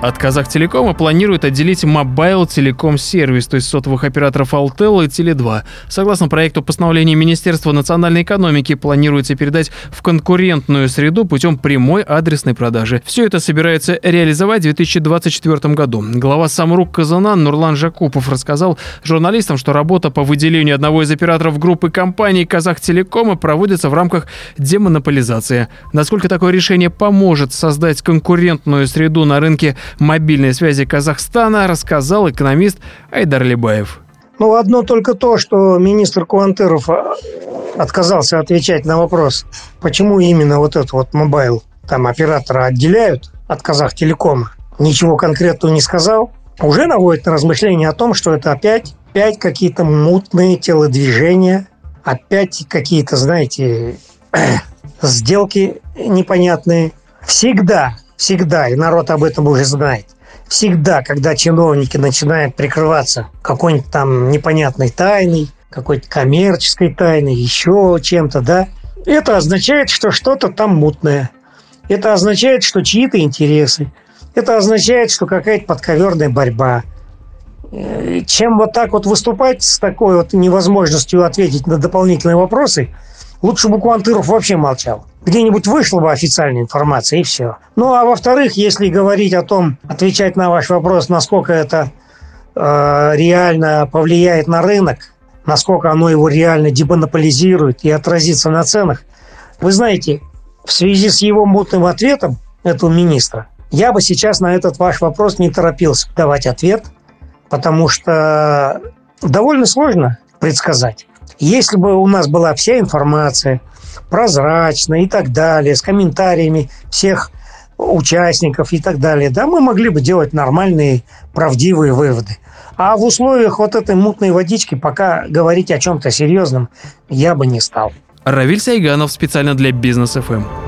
От Казахтелекома планирует отделить Мобайл Телеком-Сервис, то есть сотовых операторов Altel и Tele2. Согласно проекту постановления Министерства национальной экономики, планируется передать в конкурентную среду путем прямой адресной продажи. Все это собирается реализовать в 2024 году. Глава Самрук-Казына Нурлан Жакупов рассказал журналистам, что работа по выделению одного из операторов группы компаний Казахтелекома проводится в рамках демонополизации. Насколько такое решение поможет создать конкурентную среду на рынке мобильной связи Казахстана, рассказал экономист Айдар Алибаев. Одно только то, что министр Куантыров отказался отвечать на вопрос, почему именно этот мобайл, оператора отделяют от Казахтелекома. Ничего конкретного не сказал. Уже наводит на размышления о том, что это опять какие-то мутные телодвижения, опять какие-то, сделки непонятные. Всегда, и народ об этом уже знает, всегда, когда чиновники начинают прикрываться какой-нибудь непонятной тайной, какой-то коммерческой тайной, еще чем-то, это означает, что что-то там мутное. Это означает, что чьи-то интересы. Это означает, что какая-то подковерная борьба. Чем так выступать с такой невозможностью ответить на дополнительные вопросы, лучше бы Куантыров вообще молчал. Где-нибудь вышла бы официальная информация, и все. А во-вторых, если говорить о том, отвечать на ваш вопрос, насколько это реально повлияет на рынок, насколько оно его реально демонополизирует и отразится на ценах, вы знаете, в связи с его мутным ответом этого министра, я бы сейчас на этот ваш вопрос не торопился давать ответ, потому что довольно сложно предсказать. Если бы у нас была вся информация прозрачная и так далее, с комментариями всех участников и так далее, мы могли бы делать нормальные, правдивые выводы. А в условиях этой мутной водички пока говорить о чем-то серьезном я бы не стал. Равиль Сайганов специально для Бизнес.ФМ.